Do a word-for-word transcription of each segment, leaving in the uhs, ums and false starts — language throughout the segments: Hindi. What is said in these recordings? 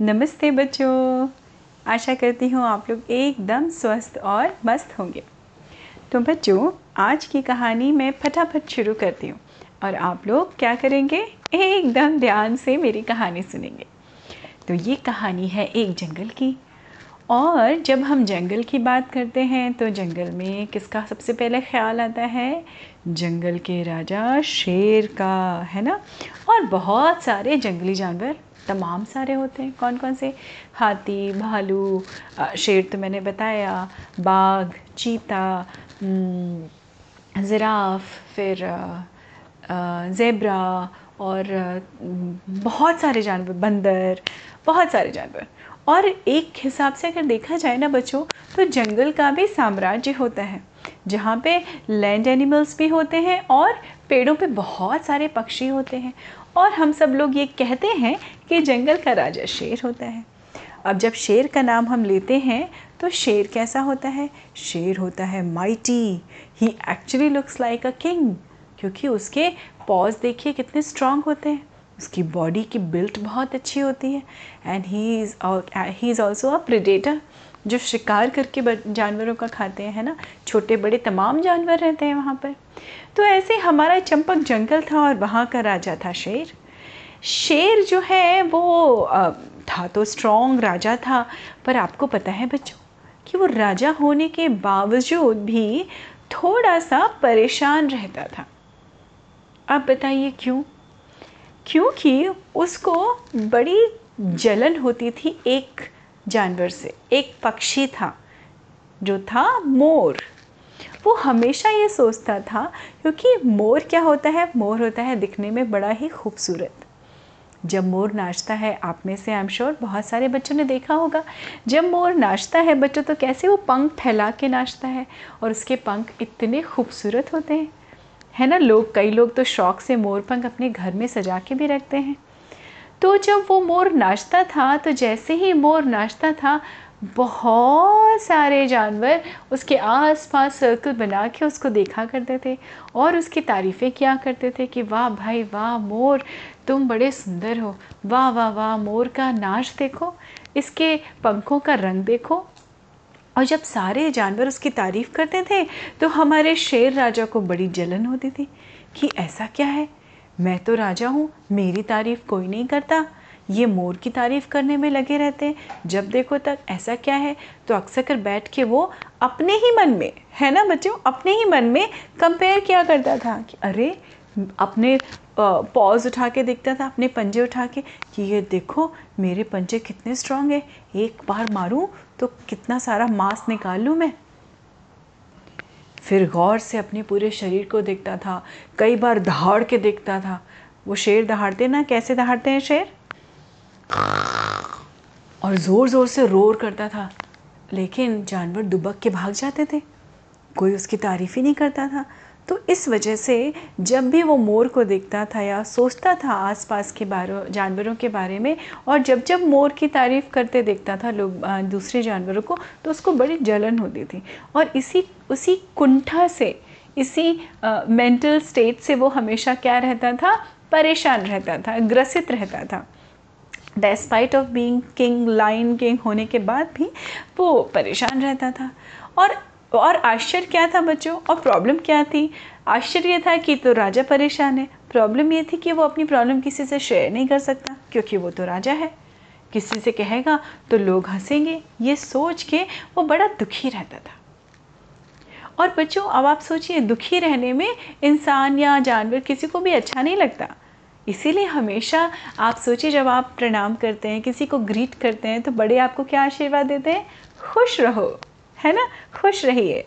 नमस्ते बच्चों, आशा करती हूँ आप लोग एकदम स्वस्थ और मस्त होंगे। तो बच्चों, आज की कहानी मैं फटाफट शुरू करती हूँ और आप लोग क्या करेंगे, एकदम ध्यान से मेरी कहानी सुनेंगे। तो ये कहानी है एक जंगल की। और जब हम जंगल की बात करते हैं तो जंगल में किसका सबसे पहले ख्याल आता है? जंगल के राजा शेर का, है ना। और बहुत सारे जंगली जानवर तमाम सारे होते हैं। कौन कौन से? हाथी, भालू, शेर तो मैंने बताया, बाघ, चीता, जिराफ, फिर ज़ेब्रा और बहुत सारे जानवर, बंदर, बहुत सारे जानवर। और एक हिसाब से अगर देखा जाए ना बच्चों, तो जंगल का भी साम्राज्य होता है, जहाँ पे लैंड एनिमल्स भी होते हैं और पेड़ों पे बहुत सारे पक्षी होते हैं। और हम सब लोग ये कहते हैं कि जंगल का राजा शेर होता है। अब जब शेर का नाम हम लेते हैं तो शेर कैसा होता है? शेर होता है mighty. He actually looks like a king, क्योंकि उसके पॉज देखिए कितने स्ट्रॉन्ग होते हैं, उसकी बॉडी की बिल्ट बहुत अच्छी होती है। And he is he is also a predator, जो शिकार करके जानवरों का खाते हैं, है ना। छोटे बड़े तमाम जानवर रहते हैं वहाँ पर। तो ऐसे हमारा चंपक जंगल था और वहाँ का राजा था शेर। शेर जो है वो आ, था तो स्ट्रॉन्ग राजा था, पर आपको पता है बच्चों कि वो राजा होने के बावजूद भी थोड़ा सा परेशान रहता था। आप बताइए क्यों? क्योंकि उसको बड़ी जलन होती थी एक जानवर से। एक पक्षी था जो था मोर। वो हमेशा ये सोचता था, क्योंकि मोर क्या होता है? मोर होता है दिखने में बड़ा ही खूबसूरत। जब मोर नाचता है, आप में से आई एम श्योर बहुत सारे बच्चों ने देखा होगा, जब मोर नाचता है बच्चों तो कैसे वो पंख फैला के नाचता है और उसके पंख इतने खूबसूरत होते हैं, है ना। लोग, कई लोग तो शौक़ से मोरपंख अपने घर में सजा के भी रखते हैं। तो जब वो मोर नाचता था, तो जैसे ही मोर नाचता था, बहुत सारे जानवर उसके आसपास सर्कल बना के उसको देखा करते थे और उसकी तारीफ़ें किया करते थे कि वाह भाई वाह मोर, तुम बड़े सुंदर हो, वाह वाह वाह मोर का नाच देखो, इसके पंखों का रंग देखो। और जब सारे जानवर उसकी तारीफ़ करते थे तो हमारे शेर राजा को बड़ी जलन होती थी कि ऐसा क्या है, मैं तो राजा हूँ, मेरी तारीफ़ कोई नहीं करता, ये मोर की तारीफ़ करने में लगे रहते हैं जब देखो तक, ऐसा क्या है। तो अक्सर कर बैठ के वो अपने ही मन में, है ना बच्चों, अपने ही मन में कंपेयर किया करता था कि अरे, अपने पॉज उठा के देखता था, अपने पंजे उठा के कि ये देखो मेरे पंजे कितने स्ट्रॉन्ग है, एक बार मारूं तो कितना सारा मांस निकाल लूँ मैं। फिर गौर से अपने पूरे शरीर को देखता था, कई बार दहाड़ के देखता था। वो शेर दहाड़ते ना, कैसे दहाड़ते हैं शेर, और ज़ोर ज़ोर से रोर करता था, लेकिन जानवर दुबक के भाग जाते थे, कोई उसकी तारीफ़ ही नहीं करता था। तो इस वजह से जब भी वो मोर को देखता था या सोचता था आसपास के बारे जानवरों के बारे में, और जब जब मोर की तारीफ़ करते देखता था लोग दूसरे जानवरों को, तो उसको बड़ी जलन होती थी। और इसी उसी कुंठा से, इसी मेंटल स्टेट से वो हमेशा क्या रहता था, परेशान रहता था, ग्रसित रहता था। Despite of being king, lion king होने के बाद भी वो परेशान रहता था। और और आश्चर्य क्या था बच्चों, और प्रॉब्लम क्या थी? आश्चर्य ये था कि तो राजा परेशान है, प्रॉब्लम ये थी कि वो अपनी प्रॉब्लम किसी से शेयर नहीं कर सकता, क्योंकि वो तो राजा है, किसी से कहेगा तो लोग हंसेंगे, ये सोच के वो बड़ा दुखी रहता था। और बच्चों, अब आप सोचिए, दुखी रहने में इंसान या जानवर किसी को भी अच्छा नहीं लगता। इसीलिए हमेशा आप सोचिए, जब आप प्रणाम करते हैं, किसी को ग्रीट करते हैं, तो बड़े आपको क्या आशीर्वाद देते हैं? खुश रहो, है ना, खुश रहिए,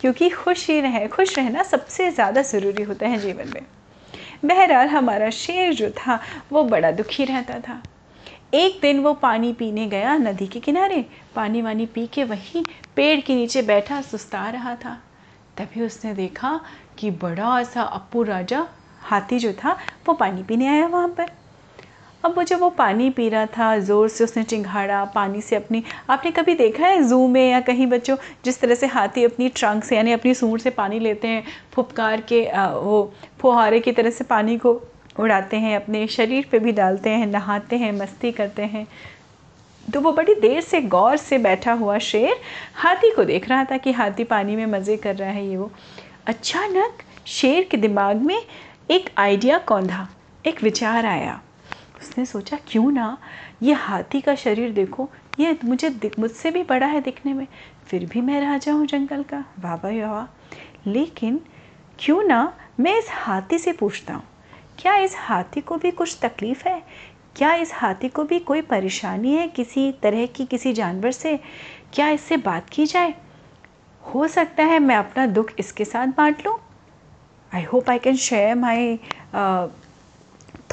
क्योंकि खुश ही रहे, खुश रहना सबसे ज़्यादा ज़रूरी होता है जीवन में। बहरहाल, हमारा शेर जो था वो बड़ा दुखी रहता था। एक दिन वो पानी पीने गया नदी के किनारे, पानी वानी पी के वहीं पेड़ के नीचे बैठा सुस्ता रहा था। तभी उसने देखा कि बड़ा सा अप्पू राजा हाथी जो था वो पानी पीने आया वहाँ पर। अब वो जब वो पानी पी रहा था, ज़ोर से उसने चिंघाड़ा पानी से अपनी, आपने कभी देखा है ज़ू में या कहीं बच्चों, जिस तरह से हाथी अपनी ट्रंक से, यानी अपनी सूंड से पानी लेते हैं, फुपकार के आ, वो फुहारे की तरह से पानी को उड़ाते हैं, अपने शरीर पे भी डालते हैं, नहाते हैं, मस्ती करते हैं। तो वो बड़ी देर से गौर से बैठा हुआ शेर हाथी को देख रहा था कि हाथी पानी में मज़े कर रहा है ये वो। अचानक शेर के दिमाग में एक आइडिया कौंधा, एक विचार आया। उसने सोचा क्यों ना ये हाथी का शरीर देखो, ये मुझे मुझसे भी बड़ा है दिखने में, फिर भी मैं राजा हूँ जंगल का, वाह भाई वाह। लेकिन क्यों ना मैं इस हाथी से पूछता हूँ, क्या इस हाथी को भी कुछ तकलीफ़ है, क्या इस हाथी को भी कोई परेशानी है किसी तरह की, किसी जानवर से, क्या इससे बात की जाए, हो सकता है मैं अपना दुख इसके साथ बांट लूँ। I hope I can share my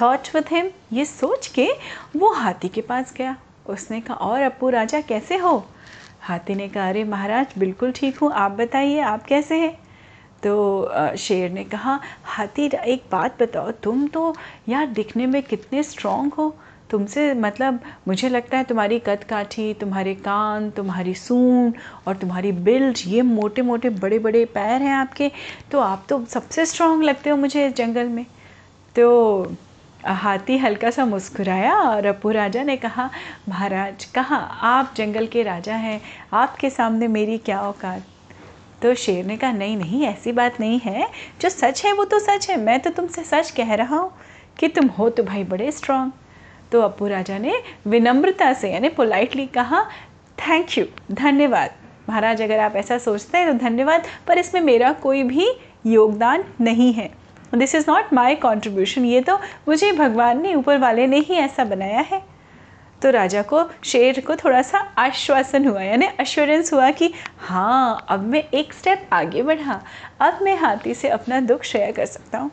thought with him. ये सोच के वो हाथी के पास गया। उसने कहा और अप्पू राजा कैसे हो। हाथी ने कहा अरे महाराज बिल्कुल ठीक हूँ, आप बताइए आप कैसे हैं। तो शेर ने कहा हाथी एक बात बताओ, तुम तो यार दिखने में कितने स्ट्रॉन्ग हो, तुमसे मतलब मुझे लगता है तुम्हारी कदकाठी, तुम्हारे कान, तुम्हारी सूंड और तुम्हारी बिल्ज, ये मोटे मोटे बड़े बड़े पैर हैं आपके, तो आप तो सबसे स्ट्रॉन्ग लगते हो मुझे जंगल में। तो हाथी हल्का सा मुस्कुराया और अप्पू राजा ने कहा महाराज कहाँ, आप जंगल के राजा हैं, आपके सामने मेरी क्या औकात। तो शेर ने कहा नहीं नहीं ऐसी बात नहीं है, जो सच है वो तो सच है, मैं तो तुमसे सच कह रहा हूँ कि तुम हो तो भाई बड़े स्ट्रांग। तो अप्पू राजा ने विनम्रता से यानी पोलाइटली कहा थैंक यू, धन्यवाद महाराज, अगर आप ऐसा सोचते हैं तो धन्यवाद, पर इसमें मेरा कोई भी योगदान नहीं है, this is not my contribution, ये तो मुझे भगवान ने, ऊपर वाले ने ही ऐसा बनाया है। तो राजा को, शेर को थोड़ा सा आश्वासन हुआ यानी एश्योरेंस हुआ कि हाँ अब मैं एक स्टेप आगे बढ़ा, अब मैं हाथी से अपना दुख शेयर कर सकता हूँ।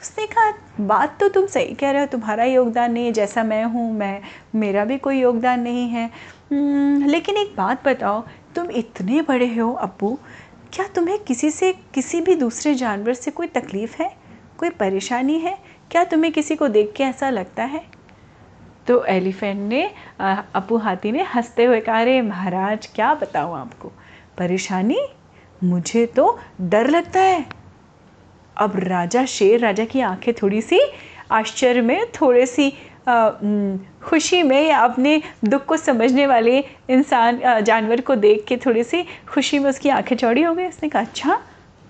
उसने कहा बात तो तुम सही कह रहे हो, तुम्हारा योगदान नहीं है, जैसा मैं हूँ मैं, मेरा भी कोई योगदान नहीं है, लेकिन एक बात बताओ, तुम इतने बड़े हो अप्पू, क्या तुम्हें किसी से, किसी भी दूसरे जानवर से कोई तकलीफ़ है, कोई परेशानी है, क्या तुम्हें किसी को देख के ऐसा लगता है। तो एलिफेंट ने, अप्पू हाथी ने हंसते हुए कहा अरे महाराज क्या बताऊँ आपको, परेशानी, मुझे तो डर लगता है। अब राजा शेर राजा की आंखें थोड़ी सी आश्चर्य में, थोड़े सी आ, खुशी में, या अपने दुख को समझने वाले इंसान जानवर को देख के थोड़ी सी खुशी में उसकी आंखें चौड़ी हो गई। उसने कहा अच्छा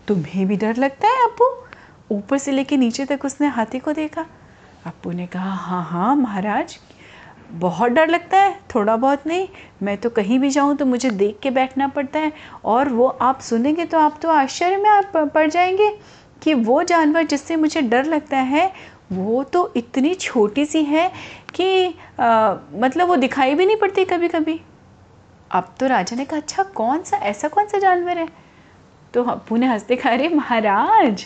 तुम्हें भी डर लगता है अप्पू। ऊपर से लेके नीचे तक उसने हाथी को देखा। अप्पू ने कहा हाँ हाँ महाराज बहुत डर लगता है, थोड़ा बहुत नहीं, मैं तो कहीं भी जाऊं तो मुझे देख के बैठना पड़ता है, और वो आप सुनेंगे तो आप तो आश्चर्य में आप पड़ जाएंगे कि वो जानवर जिससे मुझे डर लगता है वो तो इतनी छोटी सी है कि आ, मतलब वो दिखाई भी नहीं पड़ती कभी कभी। अब तो राजा ने कहा अच्छा कौन सा, ऐसा कौन सा जानवर है। तो अप्पू ने हंसते कहा अरे महाराज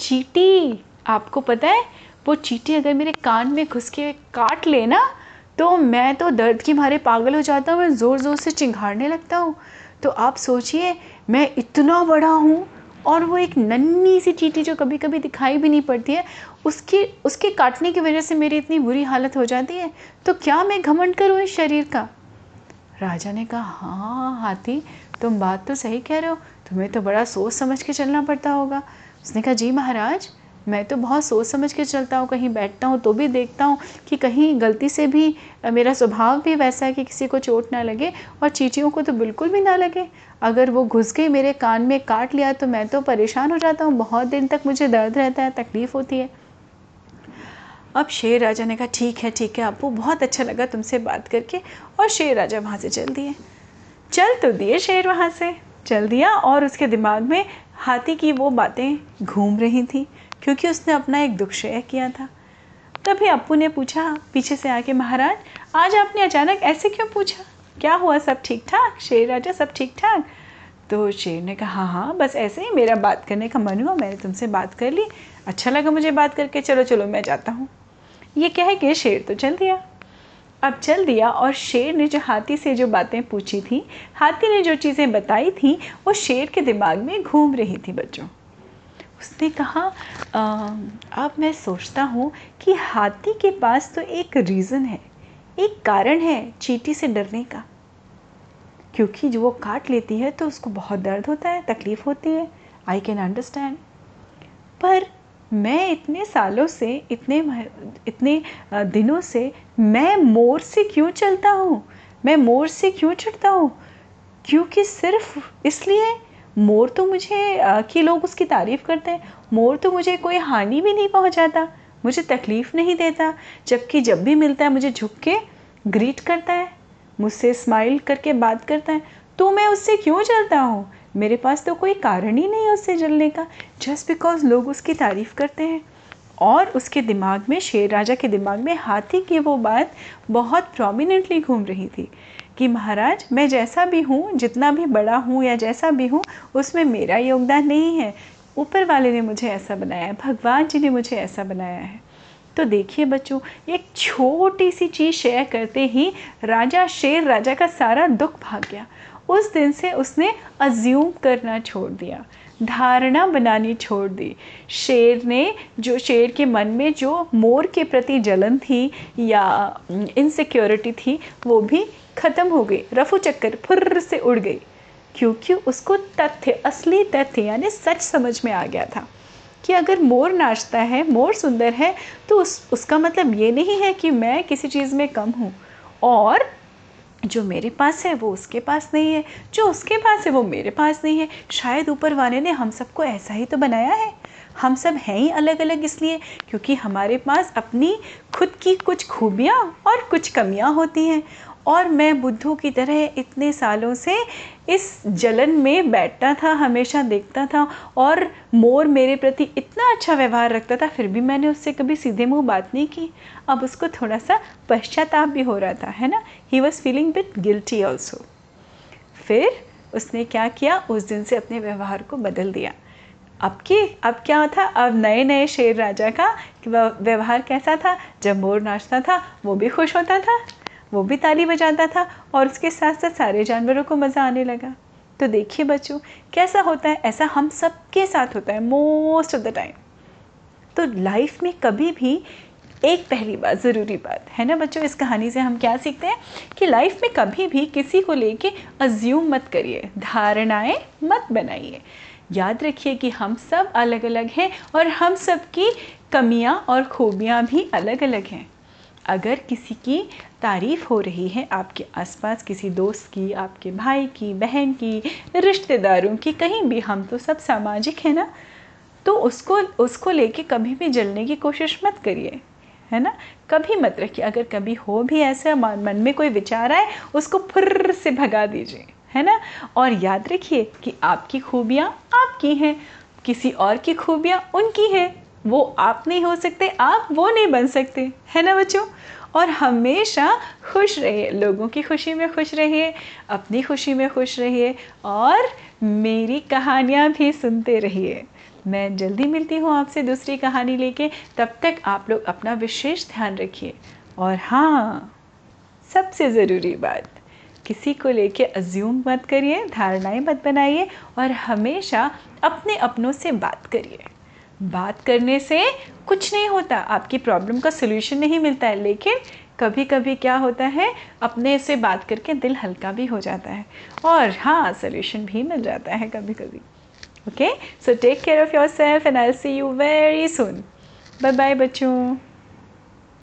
चींटी, आपको पता है वो चींटी अगर मेरे कान में घुस के काट लेना तो मैं तो दर्द के मारे पागल हो जाता हूँ, मैं ज़ोर ज़ोर से चिंघाड़ने लगता हूँ। तो आप सोचिए मैं इतना बड़ा हूँ और वो एक नन्ही सी चींटी जो कभी कभी दिखाई भी नहीं पड़ती है, उसकी उसके काटने की वजह से मेरी इतनी बुरी हालत हो जाती है, तो क्या मैं घमंड करूँ इस शरीर का। राजा ने कहा हाँ हाथी तुम बात तो सही कह रहे हो, तुम्हें तो बड़ा सोच समझ के चलना पड़ता होगा। उसने कहा जी महाराज मैं तो बहुत सोच समझ के चलता हूँ, कहीं बैठता हूँ तो भी देखता हूँ कि कहीं गलती से भी, मेरा स्वभाव भी वैसा है कि किसी को चोट ना लगे, और चींटियों को तो बिल्कुल भी ना लगे, अगर वो घुस गई मेरे कान में काट लिया तो मैं तो परेशान हो जाता हूँ, बहुत दिन तक मुझे दर्द रहता है, तकलीफ़ होती है। अब शेर राजा ने कहा ठीक है ठीक है आपको बहुत अच्छा लगा तुमसे बात करके, और शेर राजा वहाँ से चल दिए। चल तो दिए शेर वहाँ से चल दिया, और उसके दिमाग में हाथी की वो बातें घूम रही थी क्योंकि उसने अपना एक दुख शेयर किया था। तभी अप्पू ने पूछा पीछे से आके महाराज आज आपने अचानक ऐसे क्यों पूछा, क्या हुआ, सब ठीक ठाक शेर राजा, सब ठीक ठाक। तो शेर ने कहा हाँ हाँ बस ऐसे ही मेरा बात करने का मन हुआ, मैंने तुमसे बात कर ली, अच्छा लगा मुझे बात करके, चलो चलो मैं जाता हूँ। ये कह के शेर तो चल दिया। अब चल दिया और शेर ने जो हाथी से जो बातें पूछी थी, हाथी ने जो चीज़ें बताई थी, वो शेर के दिमाग में घूम रही थी बच्चों। उसने कहा अब मैं सोचता हूँ कि हाथी के पास तो एक रीज़न है, एक कारण है चींटी से डरने का, क्योंकि जो वो काट लेती है तो उसको बहुत दर्द होता है, तकलीफ़ होती है, आई कैन अंडरस्टैंड। पर मैं इतने सालों से, इतने इतने दिनों से मैं मोर से क्यों चलता हूँ, मैं मोर से क्यों चिढ़ता हूँ? क्योंकि सिर्फ इसलिए मोर तो मुझे आ, कि लोग उसकी तारीफ़ करते हैं, मोर तो मुझे कोई हानि भी नहीं पहुँचाता, मुझे तकलीफ़ नहीं देता, जबकि जब भी मिलता है मुझे झुक के ग्रीट करता है, मुझसे स्माइल करके बात करता है, तो मैं उससे क्यों जलता हूँ? मेरे पास तो कोई कारण ही नहीं है उससे जलने का, जस्ट बिकॉज लोग उसकी तारीफ़ करते हैं। और उसके दिमाग में, शेर राजा के दिमाग में हाथी की वो बात बहुत प्रोमिनेंटली घूम रही थी कि महाराज मैं जैसा भी हूँ, जितना भी बड़ा हूँ या जैसा भी हूँ, उसमें मेरा योगदान नहीं है, ऊपर वाले ने मुझे ऐसा बनाया है, भगवान जी ने मुझे ऐसा बनाया है। तो देखिए बच्चों, एक छोटी सी चीज़ शेयर करते ही राजा, शेर राजा का सारा दुख भाग गया। उस दिन से उसने अज्यूम करना छोड़ दिया, धारणा बनानी छोड़ दी। शेर ने जो शेर के मन में जो मोर के प्रति जलन थी या इनसिक्योरिटी थी, वो भी ख़त्म हो गई, रफू चक्कर फुर्र से उड़ गई, क्योंकि उसको तथ्य, असली तथ्य यानी सच समझ में आ गया था कि अगर मोर नाचता है, मोर सुंदर है, तो उस उसका मतलब ये नहीं है कि मैं किसी चीज़ में कम हूँ, और जो मेरे पास है वो उसके पास नहीं है, जो उसके पास है वो मेरे पास नहीं है। शायद ऊपर वाले ने हम सबको ऐसा ही तो बनाया है, हम सब हैं ही अलग अलग इसलिए क्योंकि हमारे पास अपनी खुद की कुछ खूबियाँ और कुछ कमियाँ होती हैं। और मैं बुद्धू की तरह इतने सालों से इस जलन में बैठता था, हमेशा देखता था, और मोर मेरे प्रति इतना अच्छा व्यवहार रखता था, फिर भी मैंने उससे कभी सीधे मुंह बात नहीं की। अब उसको थोड़ा सा पश्चाताप भी हो रहा था, है ना, he was feeling bit guilty also. फिर उसने क्या किया, उस दिन से अपने व्यवहार को बदल दिया। अब की अब क्या था, अब नए नए शेर राजा का व्यवहार कैसा था, जब मोर नाचता था वो भी खुश होता था, वो भी ताली बजाता था, और उसके साथ साथ सारे जानवरों को मज़ा आने लगा। तो देखिए बच्चों कैसा होता है, ऐसा हम सब के साथ होता है मोस्ट ऑफ द टाइम। तो लाइफ में कभी भी एक पहली बात, ज़रूरी बात है ना बच्चों, इस कहानी से हम क्या सीखते हैं कि लाइफ में कभी भी किसी को लेके अज्यूम मत करिए, धारणाएँ मत बनाइए। याद रखिए कि हम सब अलग अलग हैं और हम सब की कमियाँ और खूबियाँ भी अलग अलग हैं। अगर किसी की तारीफ़ हो रही है आपके आसपास, किसी दोस्त की, आपके भाई की, बहन की, रिश्तेदारों की, कहीं भी, हम तो सब सामाजिक हैं ना, तो उसको उसको लेके कभी भी जलने की कोशिश मत करिए, है ना, कभी मत रखिए। अगर कभी हो भी ऐसा, मन में कोई विचार आए, उसको फुर्र से भगा दीजिए, है ना। और याद रखिए कि आपकी खूबियाँ आपकी हैं, किसी और की खूबियाँ उनकी हैं, वो आप नहीं हो सकते, आप वो नहीं बन सकते, है ना बच्चों। और हमेशा खुश रहिए, लोगों की खुशी में खुश रहिए, अपनी खुशी में खुश रहिए, और मेरी कहानियाँ भी सुनते रहिए। मैं जल्दी मिलती हूँ आपसे दूसरी कहानी लेके, तब तक आप लोग अपना विशेष ध्यान रखिए। और हाँ, सबसे ज़रूरी बात, किसी को लेके अज्यूम मत करिए, धारणाएँ मत बनाइए, और हमेशा अपने अपनों से बात करिए। बात करने से कुछ नहीं होता, आपकी प्रॉब्लम का सलूशन नहीं मिलता है, लेकिन कभी कभी क्या होता है, अपने से बात करके दिल हल्का भी हो जाता है, और हाँ, सलूशन भी मिल जाता है कभी कभी। Okay, so take care of yourself and I will see you very soon. Bye bye बच्चों।